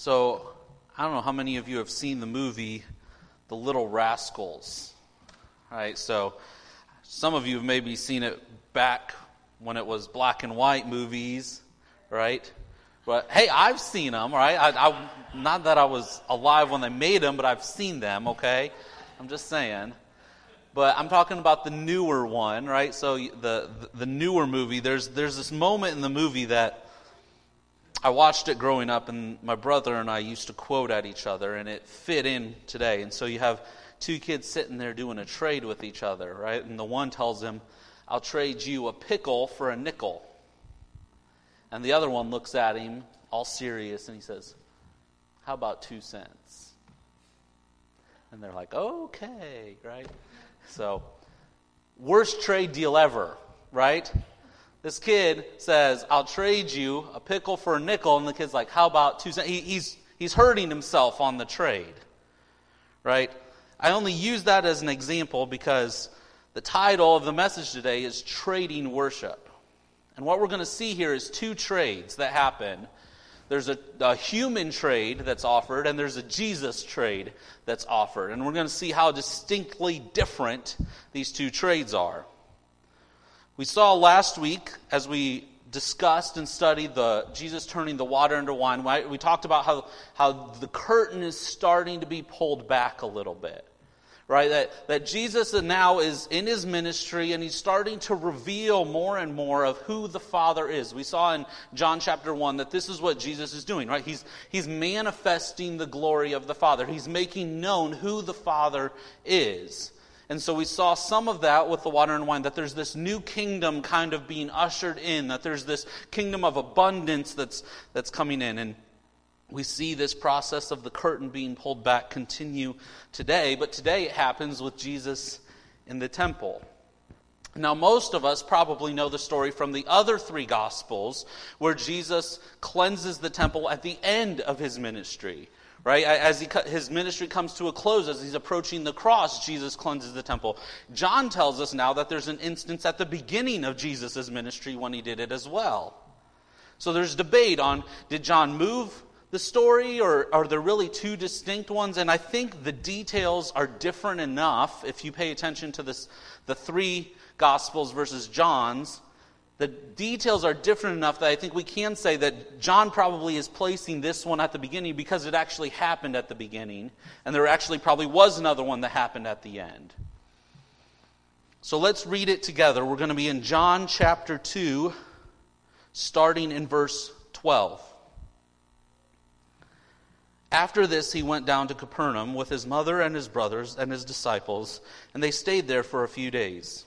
So I don't know how many of you have seen the movie The Little Rascals. All right, so some of you have maybe seen it back when it was black and white movies, right? But hey, I've seen them, right? Not that I was alive when they made them, but I've seen them, okay? I'm just saying. But I'm talking about the newer one, right? So the newer movie, there's this moment in the movie that I watched it growing up, and my brother and I used to quote at each other, and it fit in today. And so you have two kids sitting there doing a trade with each other, right? And the one tells him, "I'll trade you a pickle for a nickel." And the other one looks at him all serious, and he says, "How about 2 cents?" And they're like, "Okay," right? So, worst trade deal ever, right? This kid says, "I'll trade you a pickle for a nickel," and the kid's like, "How about 2 cents?" He's hurting himself on the trade, right? I only use that as an example because the title of the message today is Trading Worship. And what we're going to see here is two trades that happen. There's a human trade that's offered, and there's a Jesus trade that's offered. And we're going to see how distinctly different these two trades are. We saw last week, as we discussed and studied the Jesus turning the water into wine, we talked about how the curtain is starting to be pulled back a little bit. Right? That Jesus now is in his ministry, and he's starting to reveal more and more of who the Father is. We saw in John chapter 1 that this is what Jesus is doing, right? He's manifesting the glory of the Father. He's making known who the Father is. And so we saw some of that with the water and wine, that there's this new kingdom kind of being ushered in, that there's this kingdom of abundance that's coming in. And we see this process of the curtain being pulled back continue today, but today it happens with Jesus in the temple. Now, most of us probably know the story from the other three Gospels where Jesus cleanses the temple at the end of his ministry, right? As his ministry comes to a close, as he's approaching the cross, Jesus cleanses the temple. John tells us now that there's an instance at the beginning of Jesus' ministry when he did it as well. So there's debate on, did John move the story, or are there really two distinct ones? And I think the details are different enough, if you pay attention to this, the three Gospels versus John's, the details are different enough that I think we can say that John probably is placing this one at the beginning because it actually happened at the beginning, and there actually probably was another one that happened at the end. So let's read it together. We're going to be in John chapter 2, starting in verse 12. After this, he went down to Capernaum with his mother and his brothers and his disciples, and they stayed there for a few days.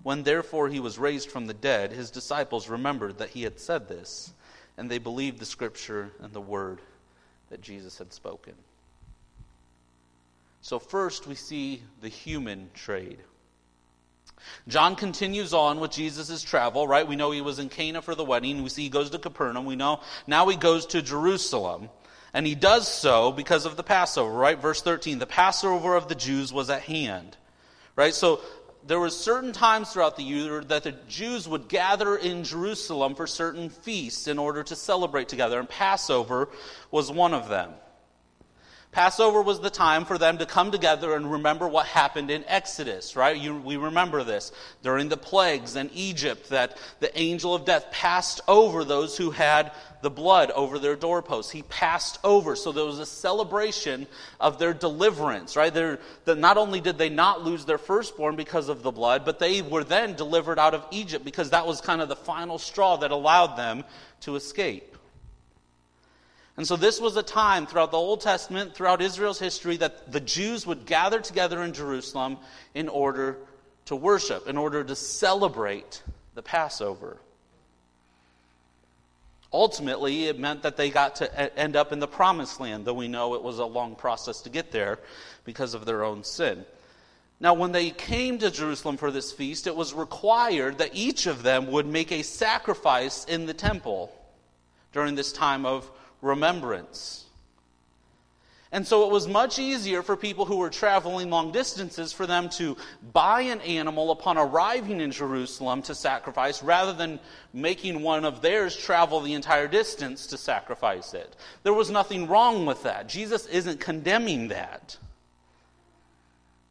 When therefore he was raised from the dead, his disciples remembered that he had said this, and they believed the scripture and the word that Jesus had spoken. So first we see the human trade. John continues on with Jesus' travel, right? We know he was in Cana for the wedding. We see he goes to Capernaum. We know now he goes to Jerusalem. And he does so because of the Passover, right? Verse 13, the Passover of the Jews was at hand, right? So there were certain times throughout the year that the Jews would gather in Jerusalem for certain feasts in order to celebrate together. And Passover was one of them. Passover was the time for them to come together and remember what happened in Exodus, right? We remember this. During the plagues in Egypt, that the angel of death passed over those who had the blood over their doorposts. He passed over. So there was a celebration of their deliverance, right? Not only did they not lose their firstborn because of the blood, but they were then delivered out of Egypt because that was kind of the final straw that allowed them to escape. And so this was a time throughout the Old Testament, throughout Israel's history, that the Jews would gather together in Jerusalem in order to worship, in order to celebrate the Passover. Ultimately, it meant that they got to end up in the Promised Land, though we know it was a long process to get there because of their own sin. Now, when they came to Jerusalem for this feast, it was required that each of them would make a sacrifice in the temple during this time of remembrance. And so it was much easier for people who were traveling long distances for them to buy an animal upon arriving in Jerusalem to sacrifice rather than making one of theirs travel the entire distance to sacrifice it. There was nothing wrong with that. Jesus isn't condemning that.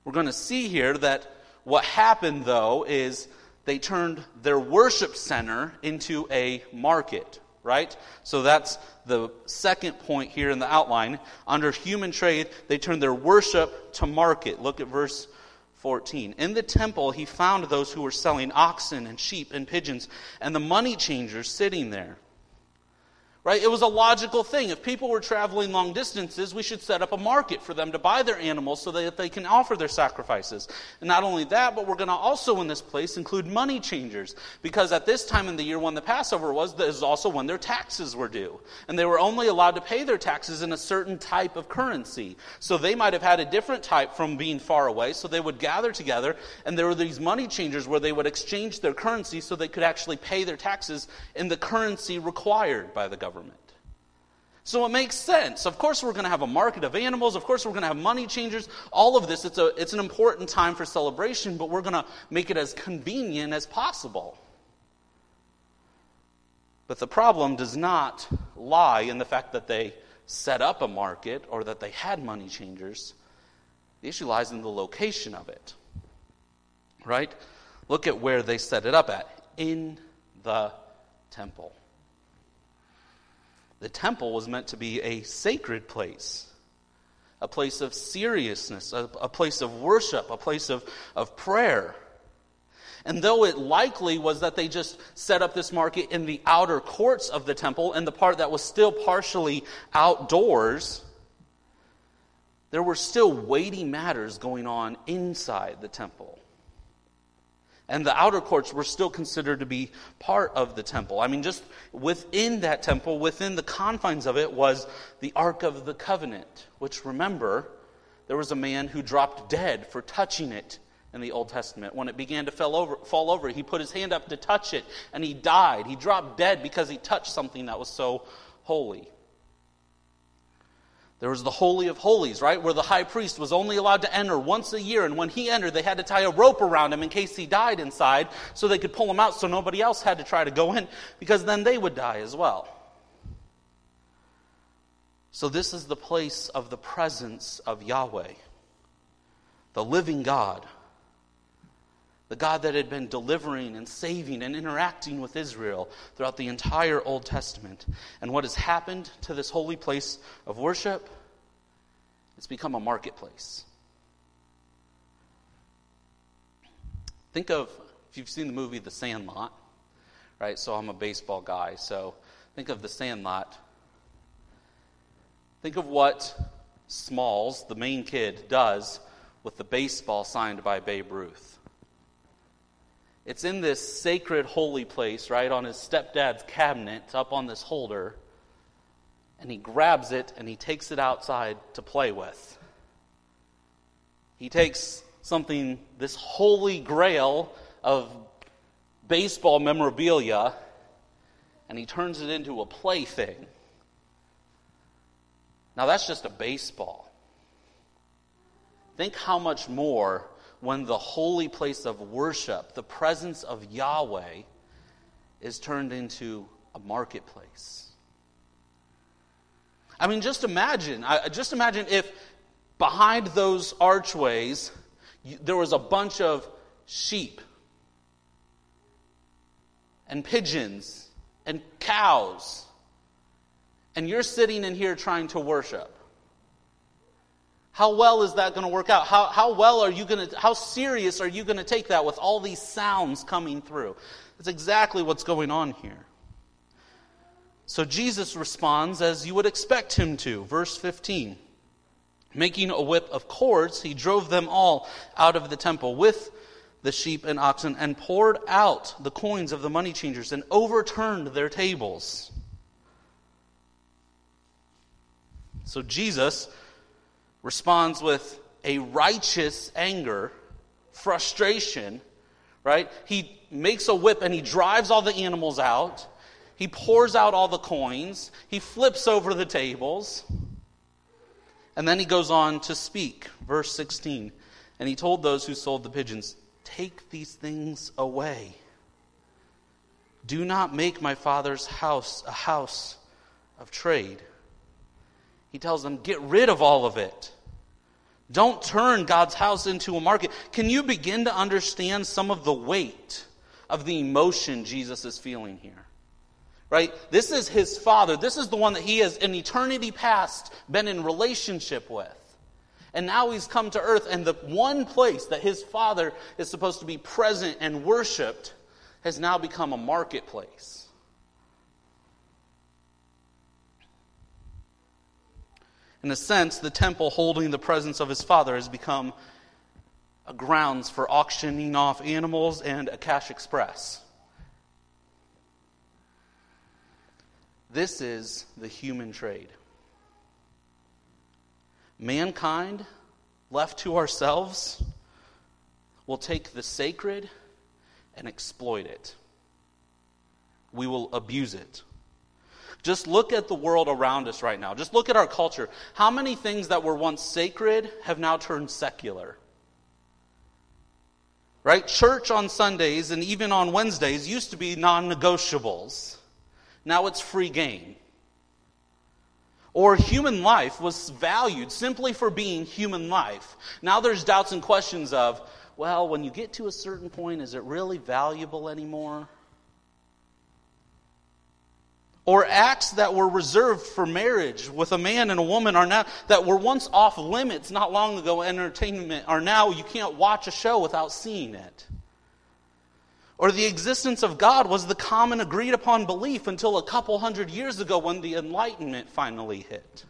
We're going to see here that what happened, though, is they turned their worship center into a market. Right? So that's the second point here in the outline. Under human trade, they turned their worship to market. Look at verse 14. In the temple, he found those who were selling oxen and sheep and pigeons and the money changers sitting there. Right? It was a logical thing. If people were traveling long distances, we should set up a market for them to buy their animals so that they can offer their sacrifices. And not only that, but we're going to also in this place include money changers. Because at this time in the year when the Passover was, that is also when their taxes were due. And they were only allowed to pay their taxes in a certain type of currency. So they might have had a different type from being far away. So they would gather together, and there were these money changers where they would exchange their currency so they could actually pay their taxes in the currency required by the government. So it makes sense. Of course we're going to have a market of animals. Of course we're going to have money changers. All of this, it's an important time for celebration, but we're going to make it as convenient as possible. But the problem does not lie in the fact that they set up a market or that they had money changers. The issue lies in the location of it. Right? Look at where they set it up at. In the temple. The temple was meant to be a sacred place, a place of seriousness, a place of worship, a place of prayer. And though it likely was that they just set up this market in the outer courts of the temple, and the part that was still partially outdoors, there were still weighty matters going on inside the temple. And the outer courts were still considered to be part of the temple. I mean, just within that temple, within the confines of it, was the Ark of the Covenant, which, remember, there was a man who dropped dead for touching it in the Old Testament. When it began to fall over, he put his hand up to touch it, and he died. He dropped dead because he touched something that was so holy. There was the Holy of Holies, right, where the high priest was only allowed to enter once a year. And when he entered, they had to tie a rope around him in case he died inside so they could pull him out so nobody else had to try to go in because then they would die as well. So this is the place of the presence of Yahweh, the living God, the God that had been delivering and saving and interacting with Israel throughout the entire Old Testament. And what has happened to this holy place of worship? It's become a marketplace. Think of, if you've seen the movie The Sandlot, right? So I'm a baseball guy, so think of The Sandlot. Think of what Smalls, the main kid, does with the baseball signed by Babe Ruth. It's in this sacred holy place, right, on his stepdad's cabinet up on this holder. And he grabs it and he takes it outside to play with. He takes something, this holy grail of baseball memorabilia, and he turns it into a plaything. Now that's just a baseball. Think how much more when the holy place of worship, the presence of Yahweh, is turned into a marketplace. I mean, just imagine if behind those archways there was a bunch of sheep and pigeons and cows, and you're sitting in here trying to worship. How well is that going to work out? How serious are you going to take that with all these sounds coming through? That's exactly what's going on here. So Jesus responds as you would expect him to. Verse 15. Making a whip of cords, he drove them all out of the temple with the sheep and oxen, and poured out the coins of the money changers and overturned their tables. So Jesus responds with a righteous anger, frustration, right? He makes a whip and he drives all the animals out. He pours out all the coins. He flips over the tables. And then he goes on to speak. Verse 16. And he told those who sold the pigeons, "Take these things away. Do not make my Father's house a house of trade." He tells them, get rid of all of it. Don't turn God's house into a market. Can you begin to understand some of the weight of the emotion Jesus is feeling here? Right? This is his Father. This is the one that he has in eternity past been in relationship with. And now he's come to earth, and the one place that his Father is supposed to be present and worshipped has now become a marketplace. In a sense, the temple holding the presence of his Father has become a grounds for auctioning off animals and a cash express. This is the human trade. Mankind, left to ourselves, will take the sacred and exploit it. We will abuse it. Just look at the world around us right now. Just look at our culture. How many things that were once sacred have now turned secular? Right? Church on Sundays and even on Wednesdays used to be non-negotiables. Now it's free game. Or human life was valued simply for being human life. Now there's doubts and questions of, well, when you get to a certain point, is it really valuable anymore? Or acts that were reserved for marriage with a man and a woman that were once off limits not long ago, entertainment, are now you can't watch a show without seeing it. Or the existence of God was the common agreed upon belief until a couple hundred years ago when the Enlightenment finally hit.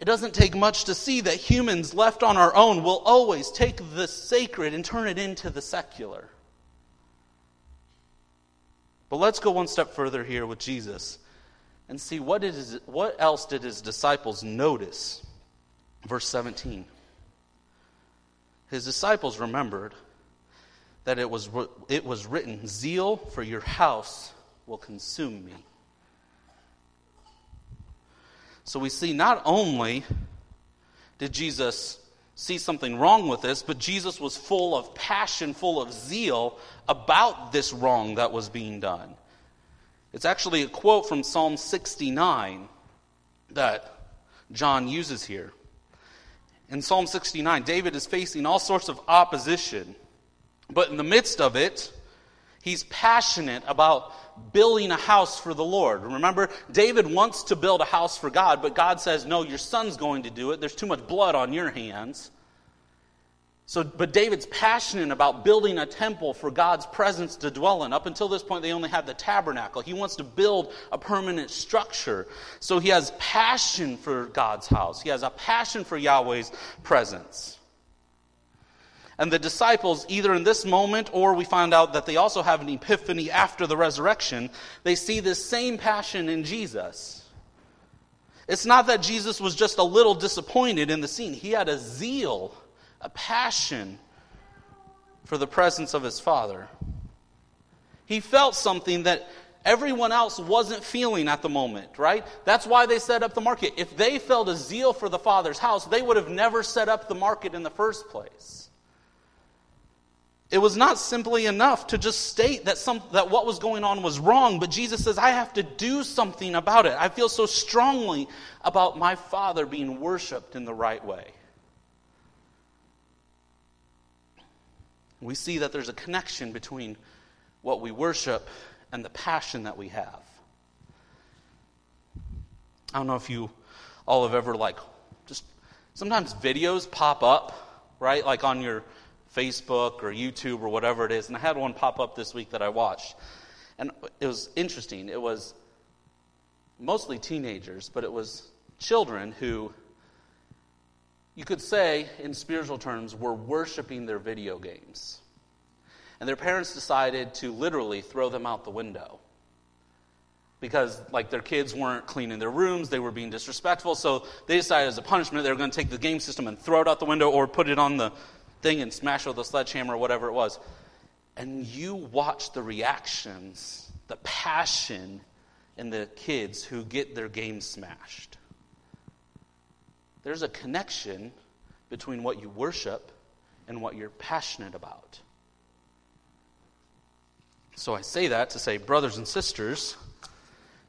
It doesn't take much to see that humans left on our own will always take the sacred and turn it into the secular. But let's go one step further here with Jesus and see what else did his disciples notice. Verse 17. His disciples remembered that it was written, "Zeal for your house will consume me." So we see not only did Jesus see something wrong with this, but Jesus was full of passion, full of zeal about this wrong that was being done. It's actually a quote from Psalm 69 that John uses here. In Psalm 69, David is facing all sorts of opposition, but in the midst of it, he's passionate about building a house for the Lord. Remember, David wants to build a house for God, but God says, no, your son's going to do it. There's too much blood on your hands. But David's passionate about building a temple for God's presence to dwell in. Up until this point, they only had the tabernacle. He wants to build a permanent structure. So he has passion for God's house. He has a passion for Yahweh's presence. And the disciples, either in this moment or we find out that they also have an epiphany after the resurrection, they see this same passion in Jesus. It's not that Jesus was just a little disappointed in the scene. He had a zeal, a passion for the presence of his Father. He felt something that everyone else wasn't feeling at the moment, right? That's why they set up the market. If they felt a zeal for the Father's house, they would have never set up the market in the first place. It was not simply enough to just state that what was going on was wrong, but Jesus says, I have to do something about it. I feel so strongly about my Father being worshipped in the right way. We see that there's a connection between what we worship and the passion that we have. I don't know if you all have ever, just sometimes videos pop up, right? Like on your Facebook or YouTube or whatever it is. And I had one pop up this week that I watched. And it was interesting. It was mostly teenagers, but it was children who, you could say in spiritual terms, were worshiping their video games. And their parents decided to literally throw them out the window. Because their kids weren't cleaning their rooms, they were being disrespectful, so they decided as a punishment they were going to take the game system and throw it out the window or put it on the thing and smash it with a sledgehammer or whatever it was. And you watch the reactions, the passion in the kids who get their game smashed. There's a connection between what you worship and what you're passionate about. So I say that to say, brothers and sisters,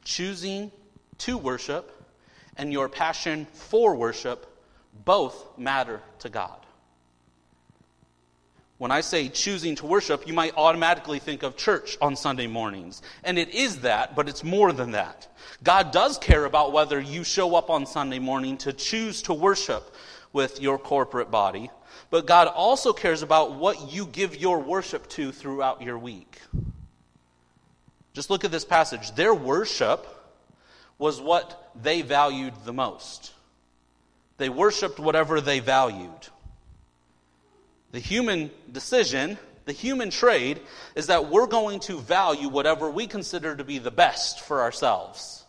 choosing to worship and your passion for worship both matter to God. When I say choosing to worship, you might automatically think of church on Sunday mornings. And it is that, but it's more than that. God does care about whether you show up on Sunday morning to choose to worship with your corporate body. But God also cares about what you give your worship to throughout your week. Just look at this passage. Their worship was what they valued the most. They worshiped whatever they valued. The human decision, the human trade, is that we're going to value whatever we consider to be the best for ourselves.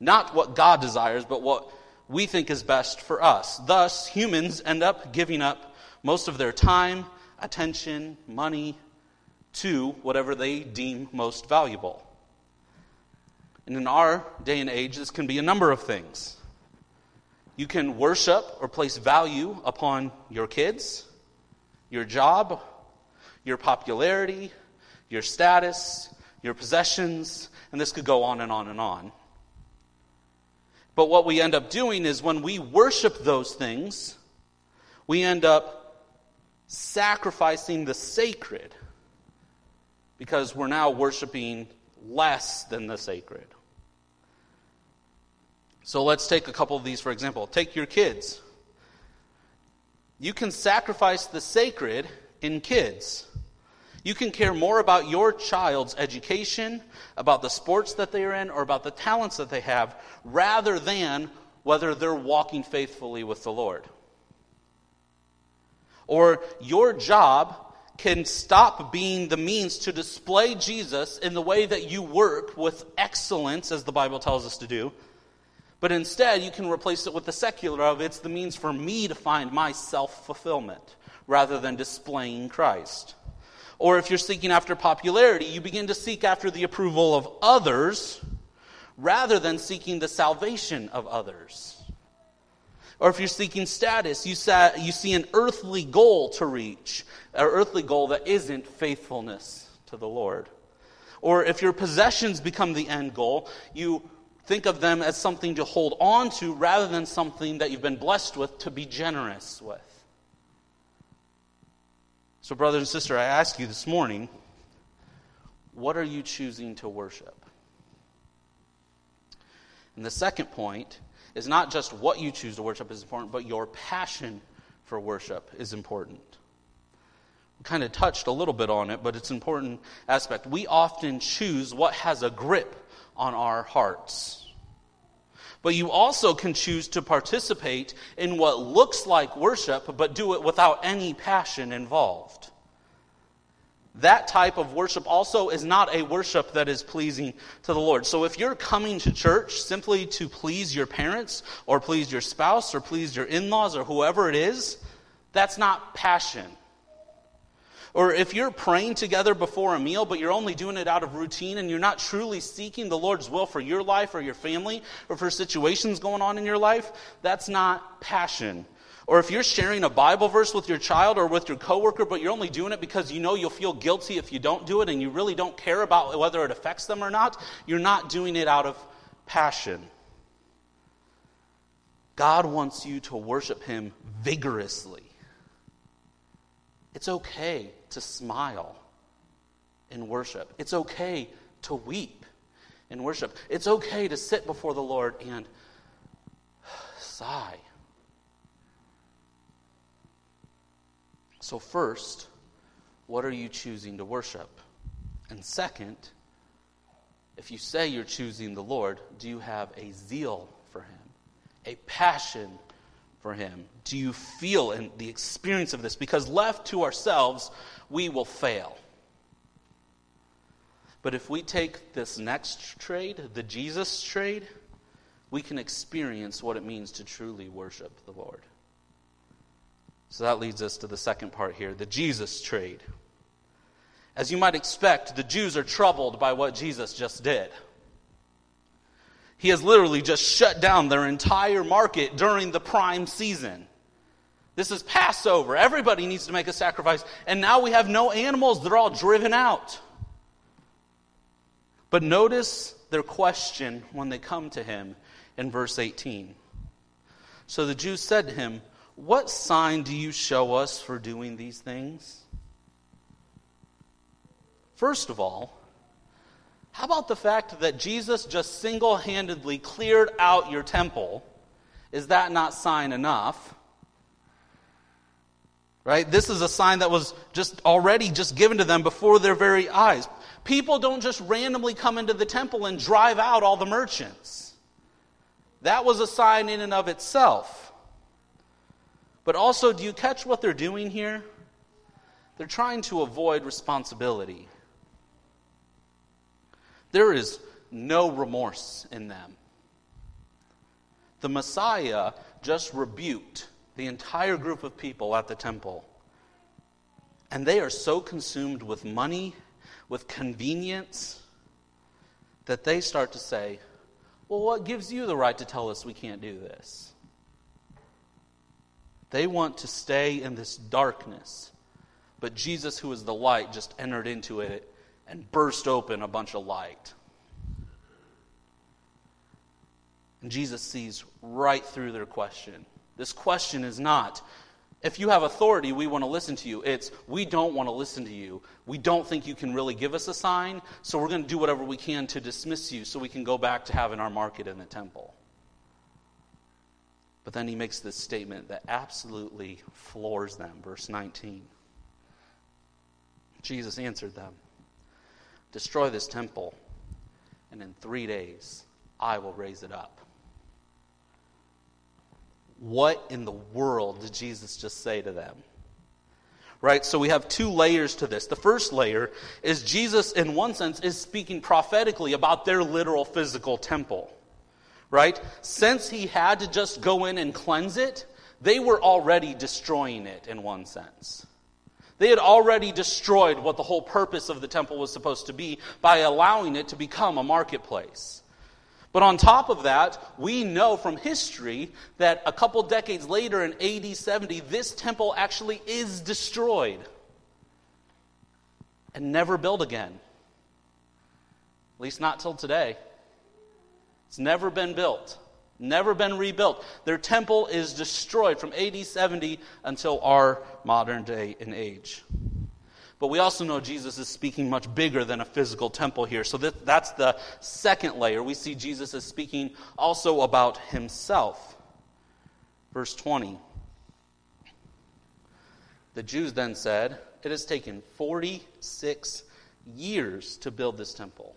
Not what God desires, but what we think is best for us. Thus, humans end up giving up most of their time, attention, money, to whatever they deem most valuable. And in our day and age, this can be a number of things. You can worship or place value upon your kids, your job, your popularity, your status, your possessions, and this could go on and on and on. But what we end up doing is when we worship those things, we end up sacrificing the sacred, because we're now worshiping less than the sacred. So let's take a couple of these, for example. Take your kids. You can sacrifice the sacred in kids. You can care more about your child's education, about the sports that they are in, or about the talents that they have, rather than whether they're walking faithfully with the Lord. Or your job can stop being the means to display Jesus in the way that you work with excellence, as the Bible tells us to do. But instead, you can replace it with the secular of it's the means for me to find my self-fulfillment rather than displaying Christ. Or if you're seeking after popularity, you begin to seek after the approval of others rather than seeking the salvation of others. Or if you're seeking status, you see an earthly goal to reach, an earthly goal that isn't faithfulness to the Lord. Or if your possessions become the end goal, you think of them as something to hold on to rather than something that you've been blessed with to be generous with. So, brother and sister, I ask you this morning, what are you choosing to worship? And the second point is not just what you choose to worship is important, but your passion for worship is important. We kind of touched a little bit on it, but it's an important aspect. We often choose what has a grip on our hearts. But you also can choose to participate in what looks like worship, but do it without any passion involved. That type of worship also is not a worship that is pleasing to the Lord. So if you're coming to church simply to please your parents or please your spouse or please your in-laws or whoever it is, that's not passion. Or if you're praying together before a meal, but you're only doing it out of routine and you're not truly seeking the Lord's will for your life or your family or for situations going on in your life, that's not passion. or if you're sharing a Bible verse with your child or with your coworker, but you're only doing it because you know you'll feel guilty if you don't do it and you really don't care about whether it affects them or not, you're not doing it out of passion. God wants you to worship Him vigorously. It's okay to smile in worship. It's okay to weep in worship. It's okay to sit before the Lord and sigh. So first, what are you choosing to worship? And second, if you say you're choosing the Lord, do you have a zeal for Him, a passion for Him? Do you feel in the experience of this? Because left to ourselves, we will fail. But if we take this next trade, the Jesus trade, we can experience what it means to truly worship the Lord. So that leads us to the second part here, the Jesus trade. As you might expect, the Jews are troubled by what Jesus just did. He has literally just shut down their entire market during the prime season. This is Passover. Everybody needs to make a sacrifice. And now we have no animals. They're all driven out. But notice their question when they come to Him in verse 18. So the Jews said to Him, "What sign do you show us for doing these things?" First of all, how about the fact that Jesus just single-handedly cleared out your temple? Is that not sign enough? Right? This is a sign that was just already just given to them before their very eyes. People don't just randomly come into the temple and drive out all the merchants. That was a sign in and of itself. But also, do you catch what they're doing here? They're trying to avoid responsibility. There is no remorse in them. The Messiah just rebuked the entire group of people at the temple. And they are so consumed with money, with convenience, that they start to say, well, what gives you the right to tell us we can't do this? They want to stay in this darkness, but Jesus, who is the light, just entered into it and burst open a bunch of light. And Jesus sees right through their question. This question is not, if you have authority, we want to listen to you. It's, we don't want to listen to you. We don't think you can really give us a sign, so we're going to do whatever we can to dismiss you so we can go back to having our market in the temple. But then He makes this statement that absolutely floors them. Verse 19. Jesus answered them, "Destroy this temple, and in 3 days I will raise it up." What in the world did Jesus just say to them? Right, so we have two layers to this. The first layer is Jesus, in one sense, is speaking prophetically about their literal physical temple. Right? Since He had to just go in and cleanse it, they were already destroying it in one sense. They had already destroyed what the whole purpose of the temple was supposed to be by allowing it to become a marketplace. But on top of that, we know from history that a couple decades later in AD 70, this temple actually is destroyed and never built again. At least not till today. It's never been built, never been rebuilt. Their temple is destroyed from AD 70 until our modern day and age. But we also know Jesus is speaking much bigger than a physical temple here. So that's the second layer. We see Jesus is speaking also about Himself. Verse 20. The Jews then said, "It has taken 46 years to build this temple.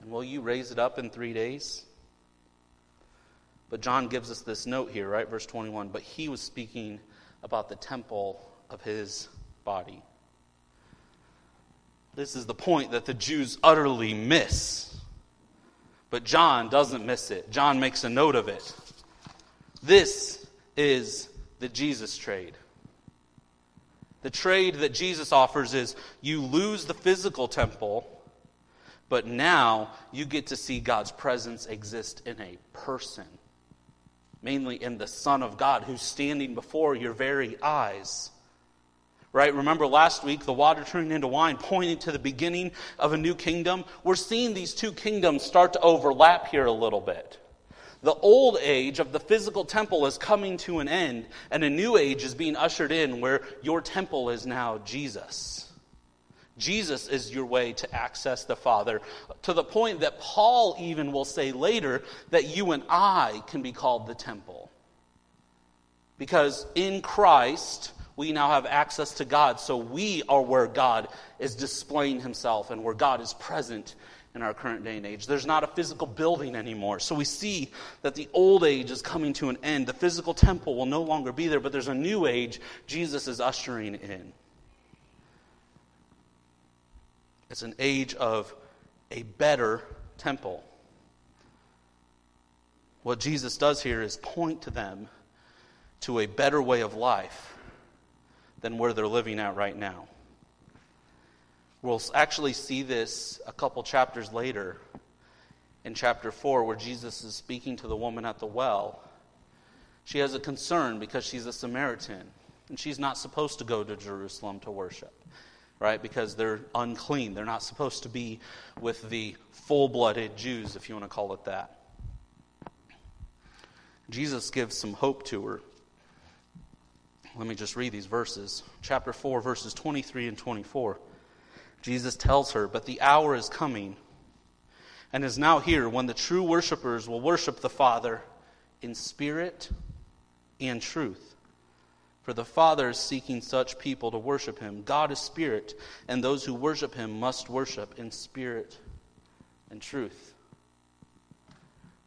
And will you raise it up in 3 days?" But John gives us this note here, right? Verse 21, but he was speaking about the temple of his body. This is the point that the Jews utterly miss. But John doesn't miss it. John makes a note of it. This is the Jesus trade. The trade that Jesus offers is you lose the physical temple, but now you get to see God's presence exist in a person. mainly in the Son of God who's standing before your very eyes. Right? Remember last week, the water turning into wine, pointing to the beginning of a new kingdom. We're seeing these two kingdoms start to overlap here a little bit. The old age of the physical temple is coming to an end, and a new age is being ushered in where your temple is now Jesus. Jesus is your way to access the Father, to the point that Paul even will say later that you and I can be called the temple. Because in Christ, we now have access to God, so we are where God is displaying himself and where God is present in our current day and age. There's not a physical building anymore. So we see that the old age is coming to an end. The physical temple will no longer be there, but there's a new age Jesus is ushering in. It's an age of a better temple. What Jesus does here is point to them to a better way of life than where they're living at right now. We'll actually see this a couple chapters later in chapter 4 where Jesus is speaking to the woman at the well. She has a concern because she's a Samaritan and she's not supposed to go to Jerusalem to worship, right? Because they're unclean. They're not supposed to be with the full-blooded Jews, if you want to call it that. Jesus gives some hope to her. Let me just read these verses. Chapter 4, verses 23 and 24. Jesus tells her, "But the hour is coming and is now here when the true worshipers will worship the Father in spirit and truth. For the Father is seeking such people to worship him. God is spirit, and those who worship him must worship in spirit and truth."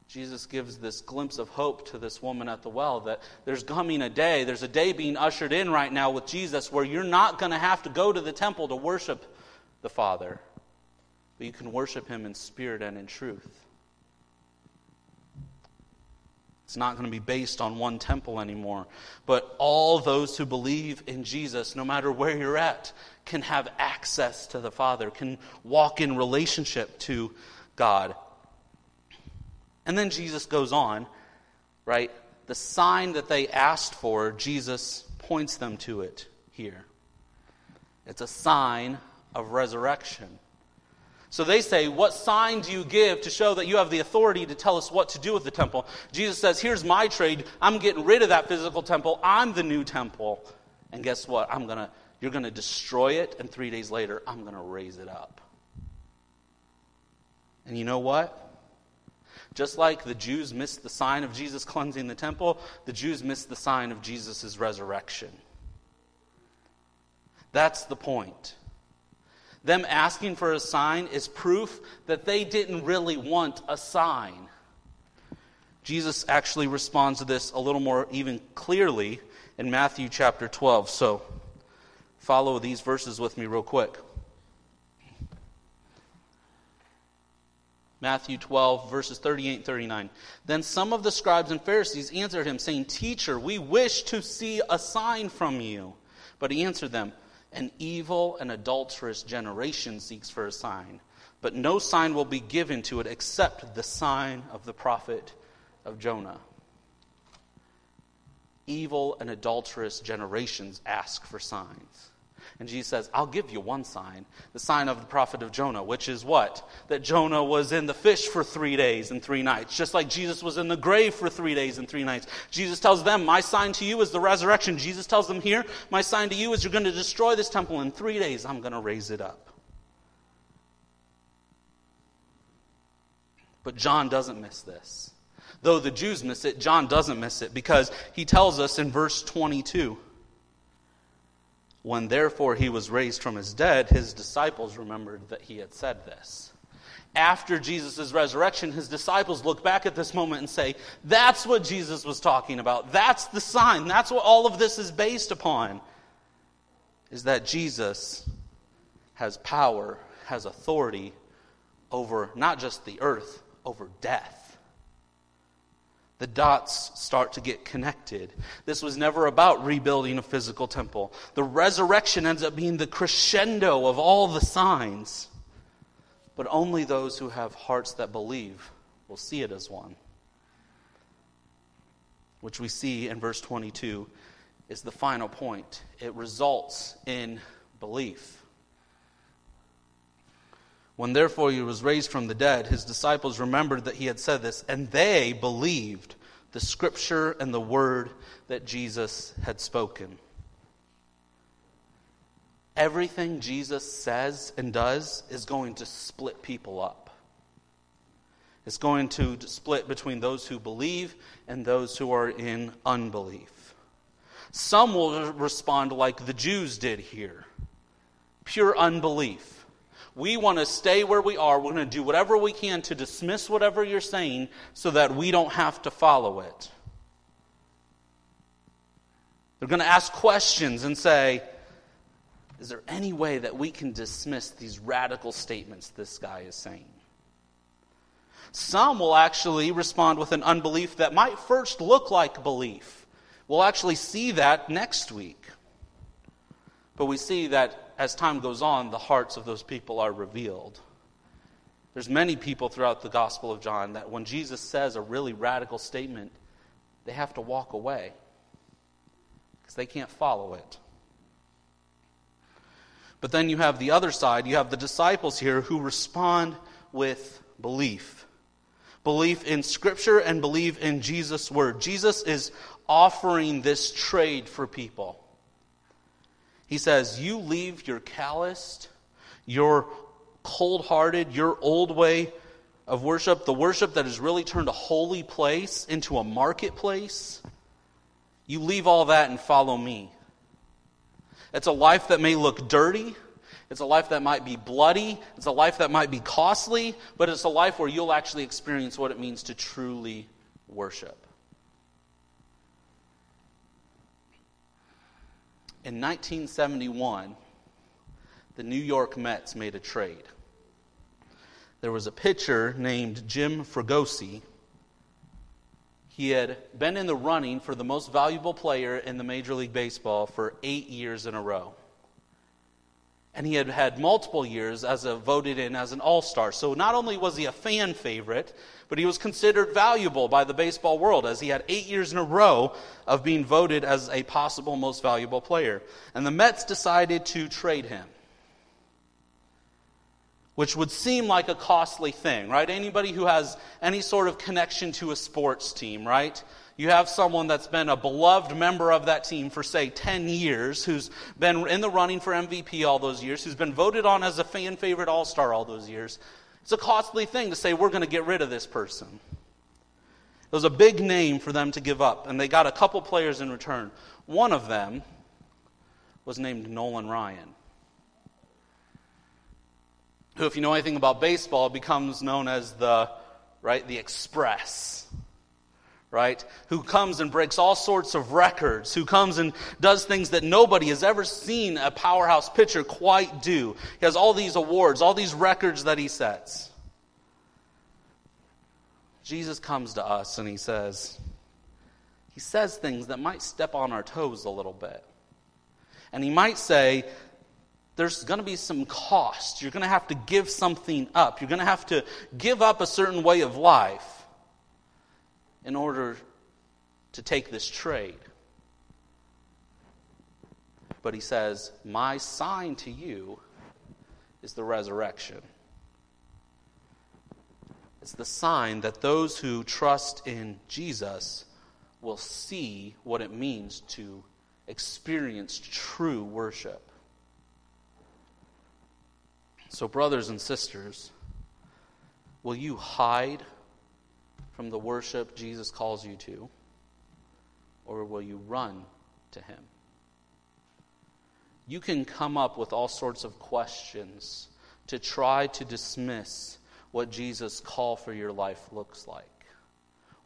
Jesus gives this glimpse of hope to this woman at the well that there's coming a day, there's a day being ushered in right now with Jesus where you're not going to have to go to the temple to worship the Father, but you can worship him in spirit and in truth. It's not going to be based on one temple anymore, but all those who believe in Jesus, no matter where you're at, can have access to the Father, can walk in relationship to God. And then Jesus goes on, right? The sign that they asked for, Jesus points them to it here. It's a sign of resurrection. So they say, "What sign do you give to show that you have the authority to tell us what to do with the temple?" Jesus says, "Here's my trade. I'm getting rid of that physical temple. I'm the new temple. And guess what? You're going to destroy it, and 3 days later, I'm going to raise it up." And you know what? Just like the Jews missed the sign of Jesus cleansing the temple, the Jews missed the sign of Jesus' resurrection. That's the point. Them asking for a sign is proof that they didn't really want a sign. Jesus actually responds to this a little more even clearly in Matthew chapter 12. So follow these verses with me real quick. Matthew 12, verses 38 and 39. "Then some of the scribes and Pharisees answered him, saying, 'Teacher, we wish to see a sign from you.' But he answered them, 'An evil and adulterous generation seeks for a sign, but no sign will be given to it except the sign of the prophet of Jonah.'" Evil and adulterous generations ask for signs. And Jesus says, "I'll give you one sign, the sign of the prophet of Jonah," which is what? That Jonah was in the fish for 3 days and 3 nights, just like Jesus was in the grave for 3 days and 3 nights. Jesus tells them, "My sign to you is the resurrection." Jesus tells them here, "My sign to you is you're going to destroy this temple. In 3 days, I'm going to raise it up." But John doesn't miss this. Though the Jews miss it, John doesn't miss it, because he tells us in verse 22, "When therefore he was raised from his dead, his disciples remembered that he had said this." After Jesus' resurrection, his disciples look back at this moment and say, "That's what Jesus was talking about. That's the sign. That's what all of this is based upon, is that Jesus has power, has authority over not just the earth, over death." The dots start to get connected. This was never about rebuilding a physical temple. The resurrection ends up being the crescendo of all the signs. But only those who have hearts that believe will see it as one. which we see in verse 22, is the final point. It results in belief. When therefore he was raised from the dead, his disciples remembered that he had said this, and they believed the scripture and the word that Jesus had spoken. Everything Jesus says and does is going to split people up. It's going to split between those who believe and those who are in unbelief. Some will respond like the Jews did here. Pure unbelief. We want to stay where we are. We're going to do whatever we can to dismiss whatever you're saying so that we don't have to follow it. They're going to ask questions and say, is there any way that we can dismiss these radical statements this guy is saying? Some will actually respond with an unbelief that might first look like belief. We'll actually see that next week. But we see that as time goes on, the hearts of those people are revealed. There's many people throughout the Gospel of John that when Jesus says a really radical statement, they have to walk away because they can't follow it. But then you have the other side. You have the disciples here who respond with belief. Belief in Scripture and believe in Jesus' word. Jesus is offering this trade for people. He says, you leave your calloused, your cold-hearted, your old way of worship, the worship that has really turned a holy place into a marketplace. You leave all that and follow me. It's a life that may look dirty. It's a life that might be bloody. It's a life that might be costly, but it's a life where you'll actually experience what it means to truly worship. In 1971, the New York Mets made a trade. There was a pitcher named Jim Fregosi. He had been in the running for the most valuable player in the Major League Baseball for 8 years in a row. And he had had multiple years as a voted in as an all-star. So not only was he a fan favorite, but he was considered valuable by the baseball world as he had 8 years in a row of being voted as a possible most valuable player. And the Mets decided to trade him, which would seem like a costly thing, right? Anybody who has any sort of connection to a sports team, right? You have someone that's been a beloved member of that team for, say, 10 years, who's been in the running for MVP all those years, who's been voted on as a fan favorite all-star all those years. It's a costly thing to say, we're going to get rid of this person. It was a big name for them to give up, and they got a couple players in return. One of them was named Nolan Ryan, who, if you know anything about baseball, becomes known as the Express, right? Who comes and breaks all sorts of records, who comes and does things that nobody has ever seen a powerhouse pitcher quite do. He has all these awards, all these records that he sets. Jesus comes to us and he says things that might step on our toes a little bit. And he might say, there's going to be some cost. You're going to have to give something up. You're going to have to give up a certain way of life in order to take this trade. But he says, my sign to you is the resurrection. It's the sign that those who trust in Jesus will see what it means to experience true worship. So, brothers and sisters, will you hide from the worship Jesus calls you to, or will you run to him? You can come up with all sorts of questions to try to dismiss what Jesus' call for your life looks like,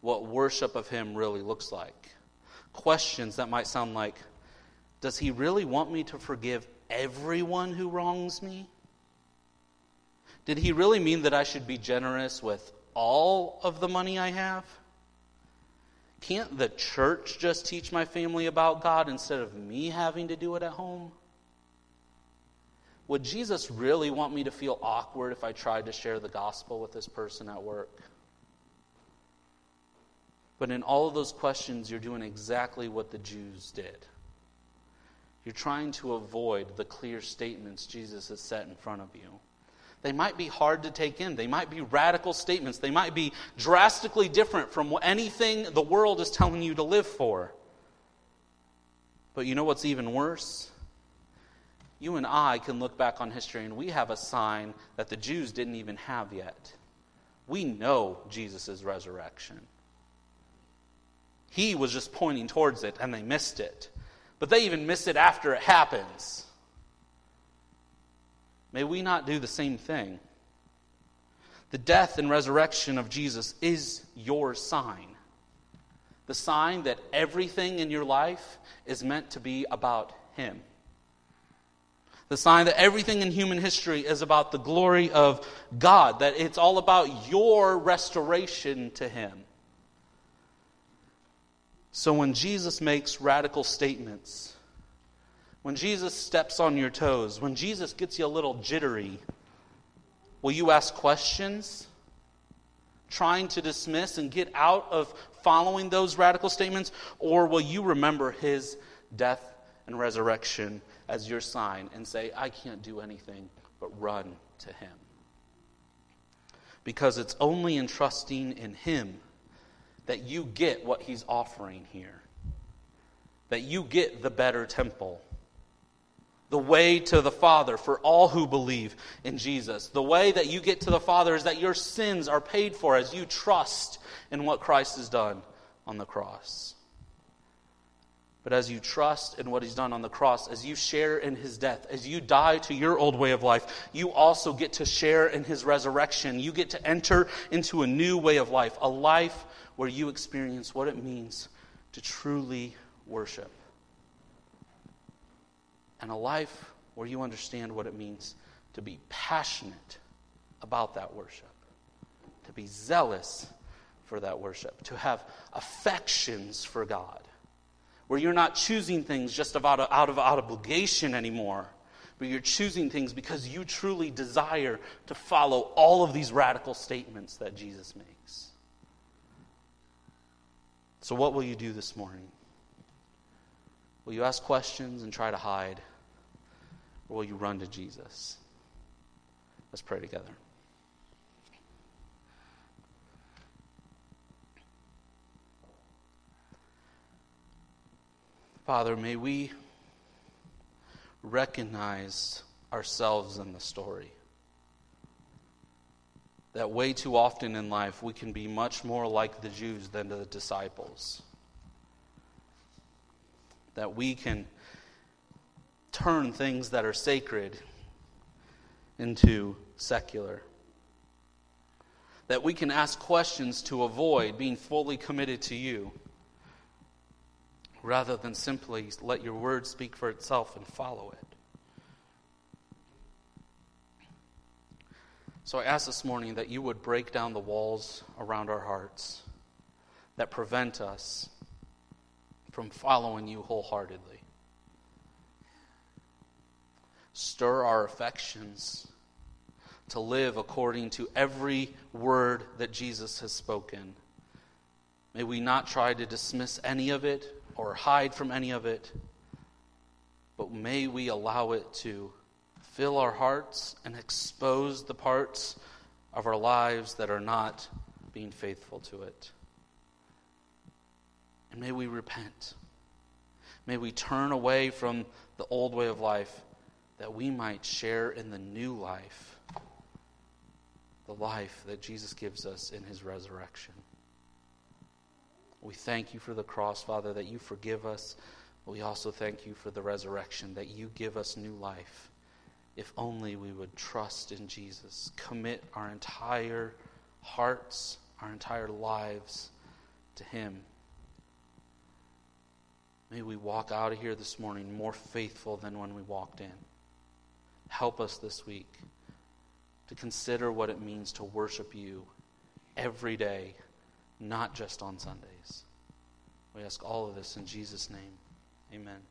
what worship of him really looks like. Questions that might sound like, does he really want me to forgive everyone who wrongs me? Did he really mean that I should be generous with all of the money I have? Can't the church just teach my family about God instead of me having to do it at home? Would Jesus really want me to feel awkward if I tried to share the gospel with this person at work? But in all of those questions, you're doing exactly what the Jews did. You're trying to avoid the clear statements Jesus has set in front of you. They might be hard to take in. They might be radical statements. They might be drastically different from anything the world is telling you to live for. But you know what's even worse? You and I can look back on history and we have a sign that the Jews didn't even have yet. We know Jesus' resurrection. He was just pointing towards it and they missed it. But they even miss it after it happens. May we not do the same thing. The death and resurrection of Jesus is your sign. The sign that everything in your life is meant to be about Him. The sign that everything in human history is about the glory of God. That it's all about your restoration to Him. So when Jesus makes radical statements, when Jesus steps on your toes, when Jesus gets you a little jittery, will you ask questions? Trying to dismiss and get out of following those radical statements? Or will you remember His death and resurrection as your sign and say, I can't do anything but run to Him? Because it's only in trusting in Him that you get what He's offering here. That you get the better temple. The way to the Father for all who believe in Jesus. The way that you get to the Father is that your sins are paid for as you trust in what Christ has done on the cross. But as you trust in what He's done on the cross, as you share in His death, as you die to your old way of life, you also get to share in His resurrection. You get to enter into a new way of life, a life where you experience what it means to truly worship. And a life where you understand what it means to be passionate about that worship, to be zealous for that worship, to have affections for God, where you're not choosing things just out of obligation anymore, but you're choosing things because you truly desire to follow all of these radical statements that Jesus makes. So what will you do this morning? Will you ask questions and try to hide? Or will you run to Jesus? Let's pray together. Father, may we recognize ourselves in the story. That way too often in life we can be much more like the Jews than the disciples. That we can turn things that are sacred into secular. That we can ask questions to avoid being fully committed to you rather than simply let your word speak for itself and follow it. So I ask this morning that you would break down the walls around our hearts that prevent us from following you wholeheartedly. Stir our affections to live according to every word that Jesus has spoken. May we not try to dismiss any of it or hide from any of it, but may we allow it to fill our hearts and expose the parts of our lives that are not being faithful to it. And may we repent. May we turn away from the old way of life that we might share in the new life, the life that Jesus gives us in His resurrection. We thank you for the cross, Father, that you forgive us. We also thank you for the resurrection, that you give us new life. If only we would trust in Jesus, commit our entire hearts, our entire lives to Him. May we walk out of here this morning more faithful than when we walked in. Help us this week to consider what it means to worship you every day, not just on Sundays. We ask all of this in Jesus' name. Amen.